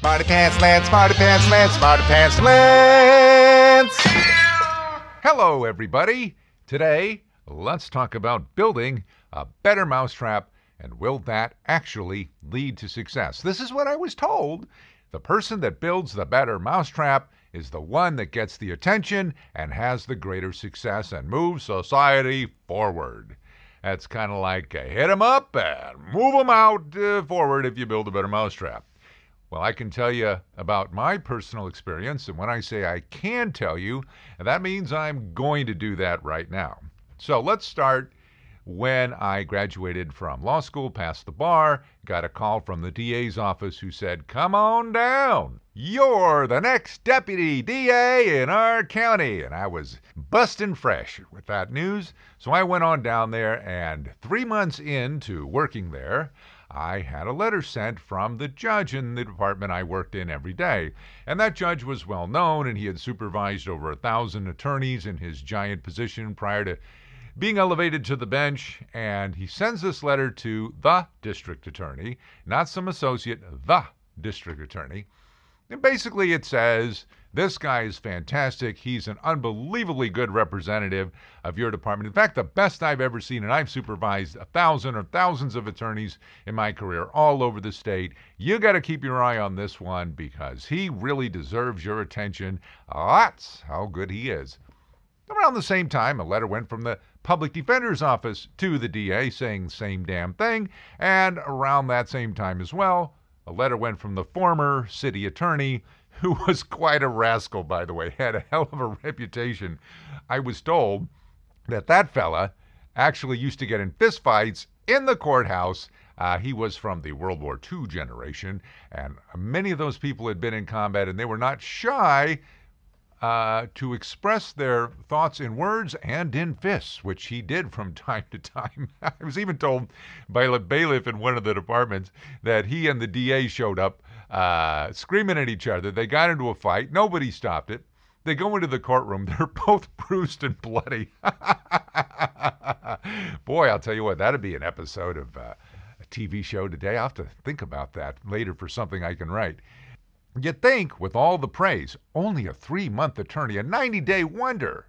Smarty Pants Lance, Smarty Pants Lance, Smarty Pants Lance! Hello everybody! Today, let's talk about building a better mousetrap and will that actually lead to success. This is what I was told. The person that builds the better mousetrap is the one that gets the attention and has the greater success and moves society forward. That's kind of like hit 'em up and move 'em out forward if you build a better mousetrap. Well, I can tell you about my personal experience, and when I say I can tell you, that means I'm going to do that right now. So let's start when I graduated from law school, passed the bar, got a call from the DA's office who said, "Come on down, you're the next deputy DA in our county." And I was busting fresh with that news, so I went on down there, and 3 months into working there, I had a letter sent from the judge in the department I worked in every day. And that judge was well known, and he had supervised over 1,000 attorneys in his giant position prior to being elevated to the bench. And he sends this letter to the district attorney, not some associate, the district attorney. And basically it says, this guy is fantastic. He's an unbelievably good representative of your department. In fact, the best I've ever seen, and I've supervised 1,000 or thousands of attorneys in my career all over the state. You got to keep your eye on this one because he really deserves your attention. That's how good he is. Around the same time, a letter went from the public defender's office to the DA saying the same damn thing. And around that same time as well, a letter went from the former city attorney, who was quite a rascal, by the way, had a hell of a reputation. I was told that that fella actually used to get in fistfights in the courthouse. He was from the World War II generation, and many of those people had been in combat, and they were not shy to express their thoughts in words and in fists, which he did from time to time. I was even told by a bailiff in one of the departments that he and the DA showed up screaming at each other. They got into a fight. Nobody stopped it. They go into the courtroom. They're both bruised and bloody. Boy, I'll tell you what, that'd be an episode of a TV show today. I'll have to think about that later for something I can write. You'd think, with all the praise, only a 3-month attorney, a 90-day wonder,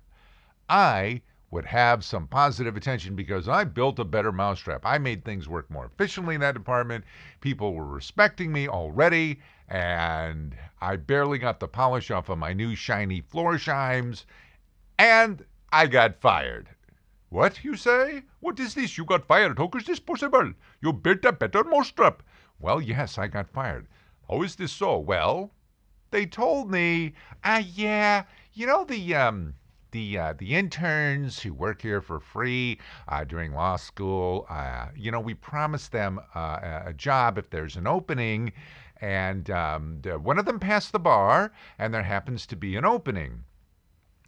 I would have some positive attention because I built a better mousetrap. I made things work more efficiently in that department. People were respecting me already, and I barely got the polish off of my new shiny floor shimes, and I got fired. What, you say? What is this? You got fired. How is this possible? You built a better mousetrap. Well, yes, I got fired. How is this so? Well, they told me, yeah, you know, the interns who work here for free during law school, you know, we promise them a job if there's an opening, and one of them passed the bar, and there happens to be an opening.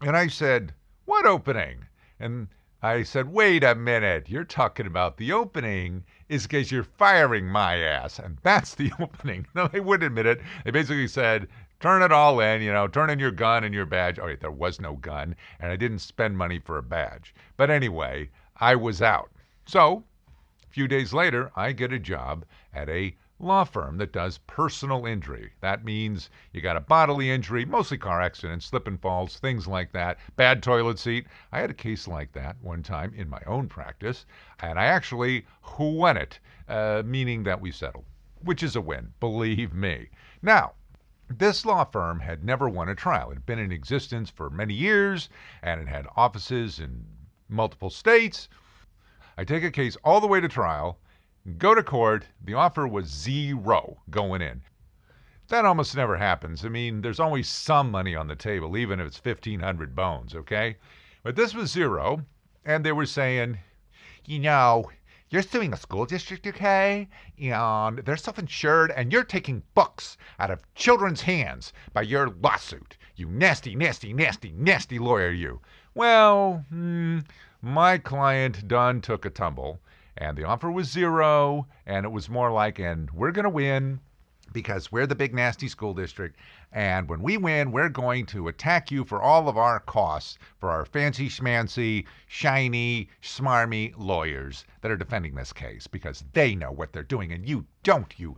And I said, what opening? And I said, wait a minute, you're talking about the opening is because you're firing my ass, and that's the opening. No, they wouldn't admit it. They basically said, turn it all in, you know, turn in your gun and your badge. Oh, yeah, there was no gun, and I didn't spend money for a badge. But anyway, I was out. So, a few days later, I get a job at a law firm that does personal injury. That means you got a bodily injury, mostly car accidents, slip and falls, things like that, bad toilet seat. I had a case like that one time in my own practice, and I actually won it, meaning that we settled, which is a win, believe me. Now, this law firm had never won a trial. It had been in existence for many years, and it had offices in multiple states. I take a case all the way to trial, go to court. The offer was $0 going in. That almost never happens. I mean, there's always some money on the table, even if it's 1,500 bones, okay? But this was $0, and they were saying, you know, you're suing a school district, okay? And they're self-insured, and you're taking books out of children's hands by your lawsuit. You nasty, nasty, nasty, nasty lawyer, you. Well, my client, Don, took a tumble. And the offer was $0, and it was more like, and we're going to win because we're the big nasty school district, and when we win, we're going to attack you for all of our costs, for our fancy schmancy, shiny, smarmy lawyers that are defending this case, because they know what they're doing and you don't, you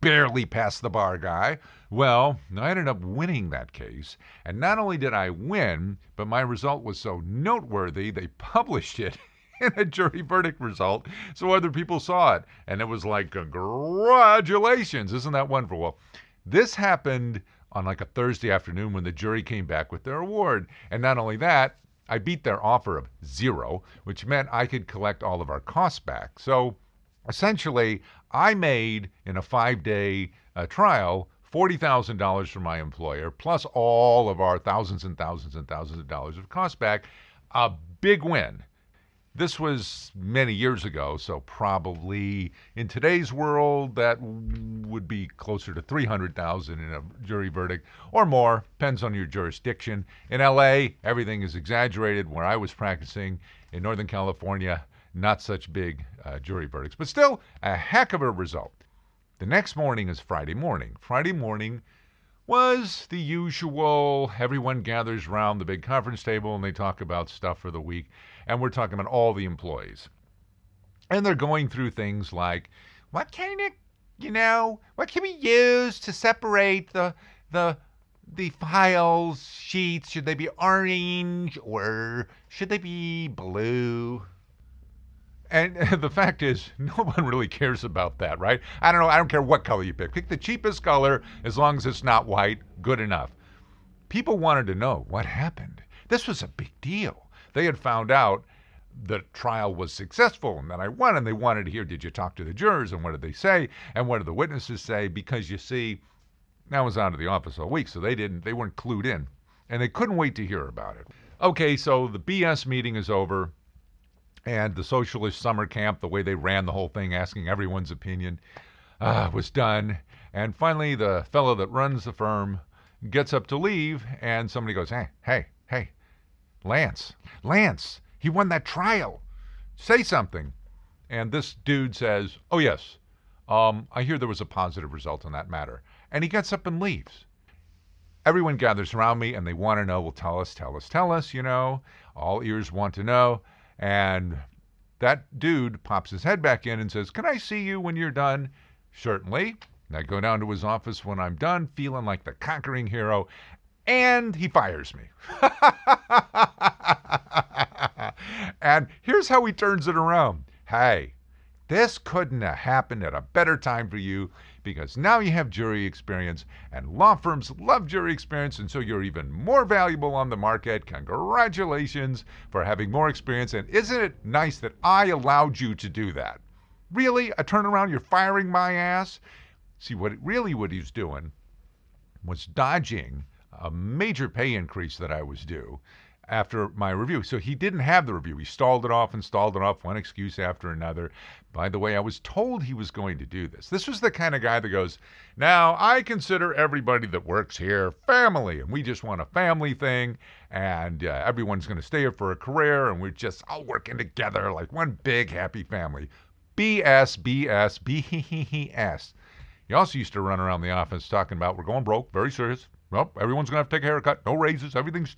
barely pass the bar guy. Well, I ended up winning that case, and not only did I win, but my result was so noteworthy they published it in a jury verdict result, so other people saw it, and it was like, congratulations, isn't that wonderful? Well, this happened on like a Thursday afternoon when the jury came back with their award, and not only that, I beat their offer of $0, which meant I could collect all of our costs back. So essentially, I made, in a 5-day trial, $40,000 from my employer, plus all of our thousands and thousands and thousands of dollars of costs back. A big win. This was many years ago, so probably in today's world that would be closer to $300,000 in a jury verdict or more, depends on your jurisdiction. In LA, everything is exaggerated. Where I was practicing in Northern California, not such big jury verdicts, but still a heck of a result. The next morning is Friday morning. Friday morning was the usual, everyone gathers around the big conference table and they talk about stuff for the week, and we're talking about all the employees. And they're going through things like, what can we use to separate the files, sheets? Should they be orange or should they be blue? And the fact is, no one really cares about that, right? I don't know, I don't care what color you pick. Pick the cheapest color, as long as it's not white, good enough. People wanted to know what happened. This was a big deal. They had found out the trial was successful and that I won, and they wanted to hear, did you talk to the jurors, and what did they say, and what did the witnesses say? Because you see, I was out of the office all week, so they weren't clued in, and they couldn't wait to hear about it. Okay, so the BS meeting is over, and the socialist summer camp, the way they ran the whole thing, asking everyone's opinion, was done. And finally, the fellow that runs the firm gets up to leave, and somebody goes, hey, Lance, he won that trial. Say something. And this dude says, oh, yes, I hear there was a positive result on that matter. And he gets up and leaves. Everyone gathers around me, and they want to know, well, tell us, all ears want to know. And that dude pops his head back in and says, can I see you when you're done? Certainly. And I go down to his office when I'm done, feeling like the conquering hero, and he fires me. And here's how he turns it around. Hey, this couldn't have happened at a better time for you, because now you have jury experience, and law firms love jury experience, and so you're even more valuable on the market. Congratulations for having more experience, and isn't it nice that I allowed you to do that? Really? A turnaround? You're firing my ass? See, what he was doing was dodging a major pay increase that I was due after my review. So he didn't have the review. He stalled it off, one excuse after another. By the way, I was told he was going to do this. This was the kind of guy that goes, now I consider everybody that works here family, and we just want a family thing, and everyone's going to stay here for a career, and we're just all working together like one big happy family. BS. He also used to run around the office talking about, we're going broke, very serious. Well, everyone's going to have to take a haircut, no raises, everything's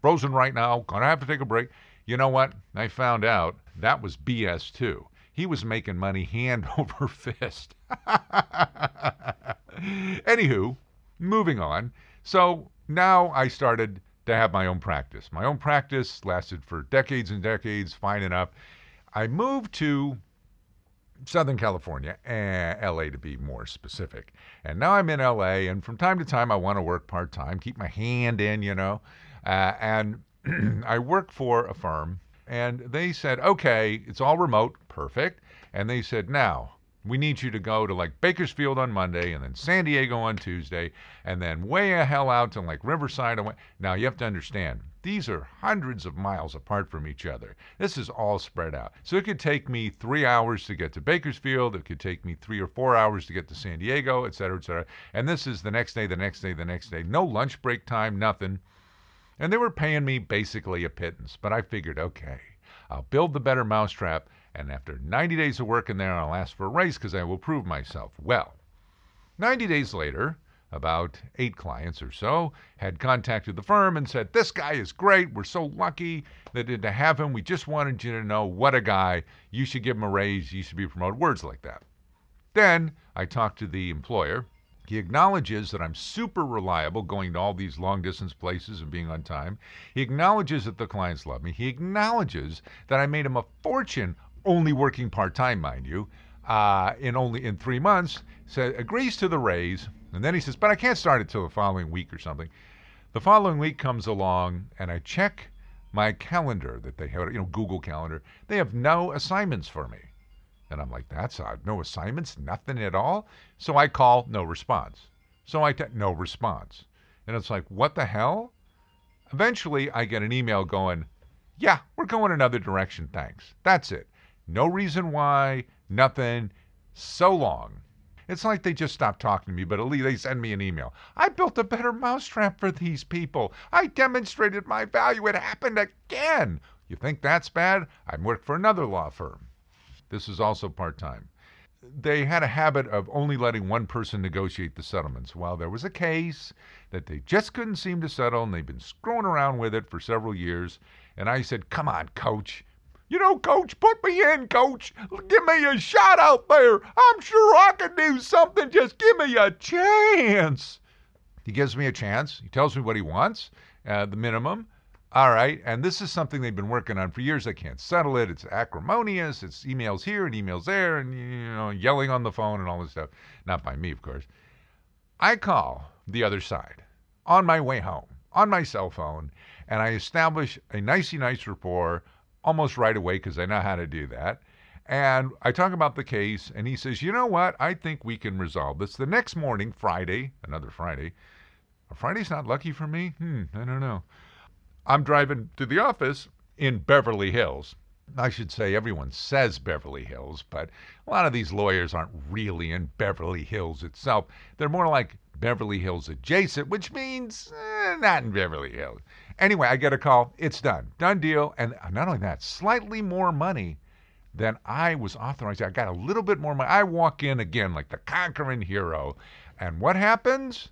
frozen right now, going to have to take a break. You know what? I found out that was BS too. He was making money hand over fist. Anywho, moving on. So now I started to have my own practice. My own practice lasted for decades and decades, fine enough. I moved to Southern California, LA to be more specific. And now I'm in LA, and from time to time I want to work part-time, keep my hand in, and I work for a firm, and they said, okay, it's all remote, perfect. And they said, now we need you to go to like Bakersfield on Monday, and then San Diego on Tuesday, and then way the hell out to like Riverside. Now you have to understand, these are hundreds of miles apart from each other. This is all spread out. So it could take me 3 hours to get to Bakersfield. It could take me 3 or 4 hours to get to San Diego, et cetera, et cetera. And this is the next day. No lunch break time, nothing. And they were paying me basically a pittance. But I figured, okay, I'll build the better mousetrap. And after 90 days of working there, I'll ask for a raise because I will prove myself. Well, 90 days later, about 8 clients or so had contacted the firm and said, this guy is great. We're so lucky that to have him. We just wanted you to know what a guy. You should give him a raise. You should be promoted. Words like that. Then I talked to the employer. He acknowledges that I'm super reliable, going to all these long-distance places and being on time. He acknowledges that the clients love me. He acknowledges that I made him a fortune, only working part-time, mind you, in 3 months, agrees to the raise, and then he says, but I can't start it till the following week or something. The following week comes along, and I check my calendar that they have, Google Calendar. They have no assignments for me. And I'm like, that's odd. No assignments, nothing at all. So I call, no response. So I no response. And it's like, what the hell? Eventually, I get an email going, yeah, we're going another direction, thanks. That's it. No reason why, nothing, so long. It's like they just stopped talking to me, but at least they send me an email. I built a better mousetrap for these people. I demonstrated my value. It happened again. You think that's bad? I worked for another law firm. This is also part-time. They had a habit of only letting one person negotiate the settlements. Well, there was a case that they just couldn't seem to settle, and they've been screwing around with it for several years. And I said, come on, coach. Coach, put me in, coach. Give me a shot out there. I'm sure I can do something. Just give me a chance. He gives me a chance. He tells me what he wants, the minimum. All right, and this is something they've been working on for years. They can't settle it. It's acrimonious. It's emails here and emails there and, yelling on the phone and all this stuff. Not by me, of course. I call the other side on my way home, on my cell phone, and I establish a nicey-nice rapport almost right away because I know how to do that. And I talk about the case, and he says, you know what? I think we can resolve this. The next morning, Friday, another Friday. Friday's not lucky for me? I don't know. I'm driving to the office in Beverly Hills. I should say everyone says Beverly Hills, but a lot of these lawyers aren't really in Beverly Hills itself. They're more like Beverly Hills adjacent, which means not in Beverly Hills. Anyway, I get a call. It's done. Done deal. And not only that, slightly more money than I was authorized. I got a little bit more money. I walk in again like the conquering hero. And what happens?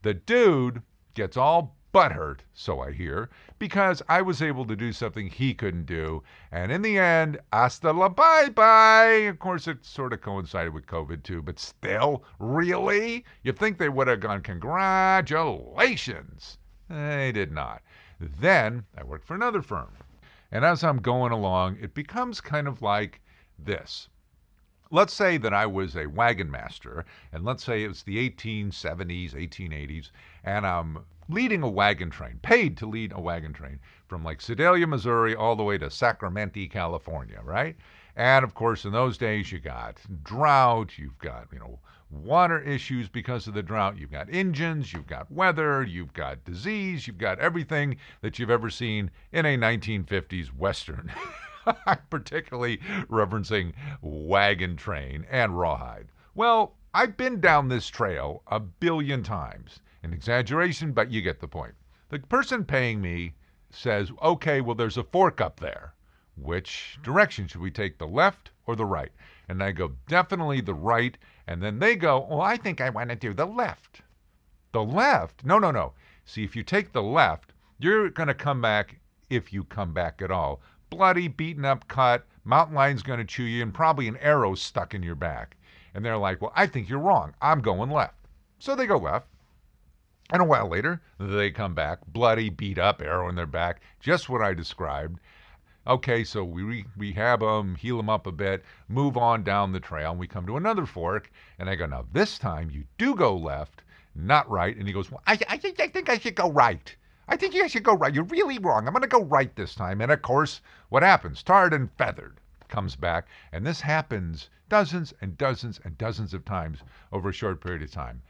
The dude gets all butthurt, so I hear, because I was able to do something he couldn't do. And in the end, hasta la bye-bye. Of course, it sort of coincided with COVID too, but still, really? You'd think they would have gone, congratulations. They did not. Then I worked for another firm. And as I'm going along, it becomes kind of like this. Let's say that I was a wagon master, and let's say it was the 1870s, 1880s, and I'm leading a wagon train, paid to lead a wagon train from like Sedalia, Missouri, all the way to Sacramento, California, right? And of course, in those days, you got drought, you've got, water issues because of the drought, you've got engines, you've got weather, you've got disease, you've got everything that you've ever seen in a 1950s Western. I'm particularly referencing wagon train and rawhide. Well, I've been down this trail a billion times. An exaggeration, but you get the point. The person paying me says, okay, well, there's a fork up there. Which direction should we take, the left or the right? And I go, definitely the right. And then they go, well, I think I want to do the left. The left? No. See, if you take the left, you're going to come back, if you come back at all, bloody, beaten up, cut, mountain lion's going to chew you, and probably an arrow stuck in your back. And they're like, well, I think you're wrong. I'm going left. So they go left. And a while later, they come back, bloody, beat up, arrow in their back, just what I described. Okay, so we rehab them, heal them up a bit, move on down the trail, and we come to another fork. And I go, now this time you do go left, not right. And he goes, well, I think I should go right. I think you should go right. You're really wrong. I'm going to go right this time. And of course, what happens? Tarred and feathered comes back. And this happens dozens and dozens and dozens of times over a short period of time.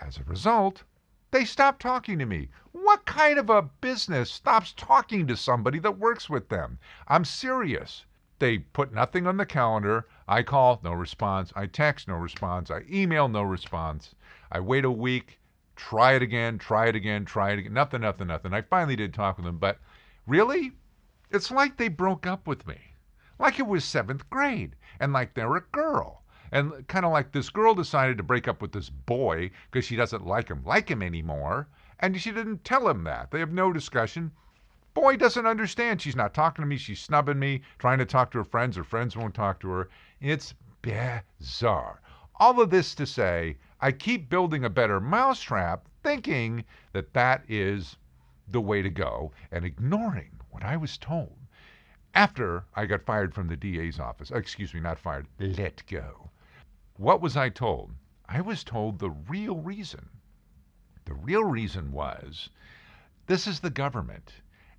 As a result, they stop talking to me. What kind of a business stops talking to somebody that works with them? I'm serious. They put nothing on the calendar. I call, no response. I text, no response. I email, no response. I wait a week. Try it again, try it again, try it again. Nothing. I finally did talk with them, but really, it's like they broke up with me. Like it was 7th grade, and like they're a girl, And kind of like this girl decided to break up with this boy because she doesn't like him anymore. And she didn't tell him that. They have no discussion. Boy doesn't understand. She's not talking to me. She's snubbing me, trying to talk to her friends. Her friends won't talk to her. It's bizarre. All of this to say, I keep building a better mousetrap thinking that that is the way to go and ignoring what I was told. After I got fired from the DA's office, excuse me, not fired, let go. What was I told? I was told the real reason. The real reason was, this is the government,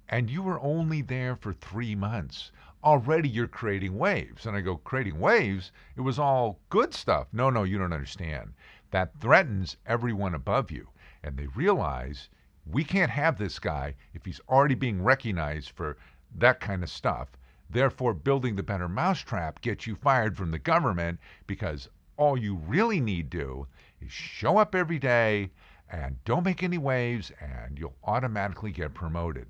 and you were only there for 3 months. Already you're creating waves. And I go, creating waves? It was all good stuff. No, you don't understand. That threatens everyone above you. And they realize, we can't have this guy if he's already being recognized for that kind of stuff. Therefore, building the better mousetrap gets you fired from the government, because all you really need to do is show up every day and don't make any waves and you'll automatically get promoted.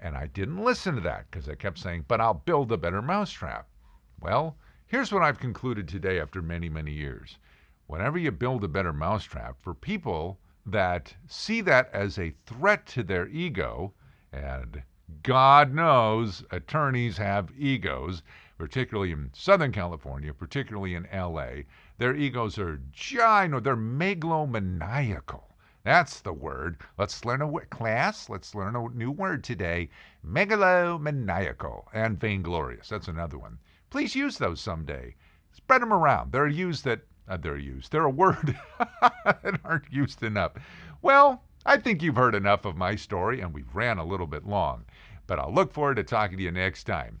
And I didn't listen to that because I kept saying, but I'll build a better mousetrap. Well, here's what I've concluded today after many, many years. Whenever you build a better mousetrap for people that see that as a threat to their ego, and God knows attorneys have egos, particularly in Southern California, particularly in LA. Their egos are giant, they're megalomaniacal. That's the word. Let's learn a word, class. Let's learn a new word today. Megalomaniacal and vainglorious. That's another one. Please use those someday. Spread them around. They're a word that aren't used enough. Well, I think you've heard enough of my story, and we've ran a little bit long, but I'll look forward to talking to you next time.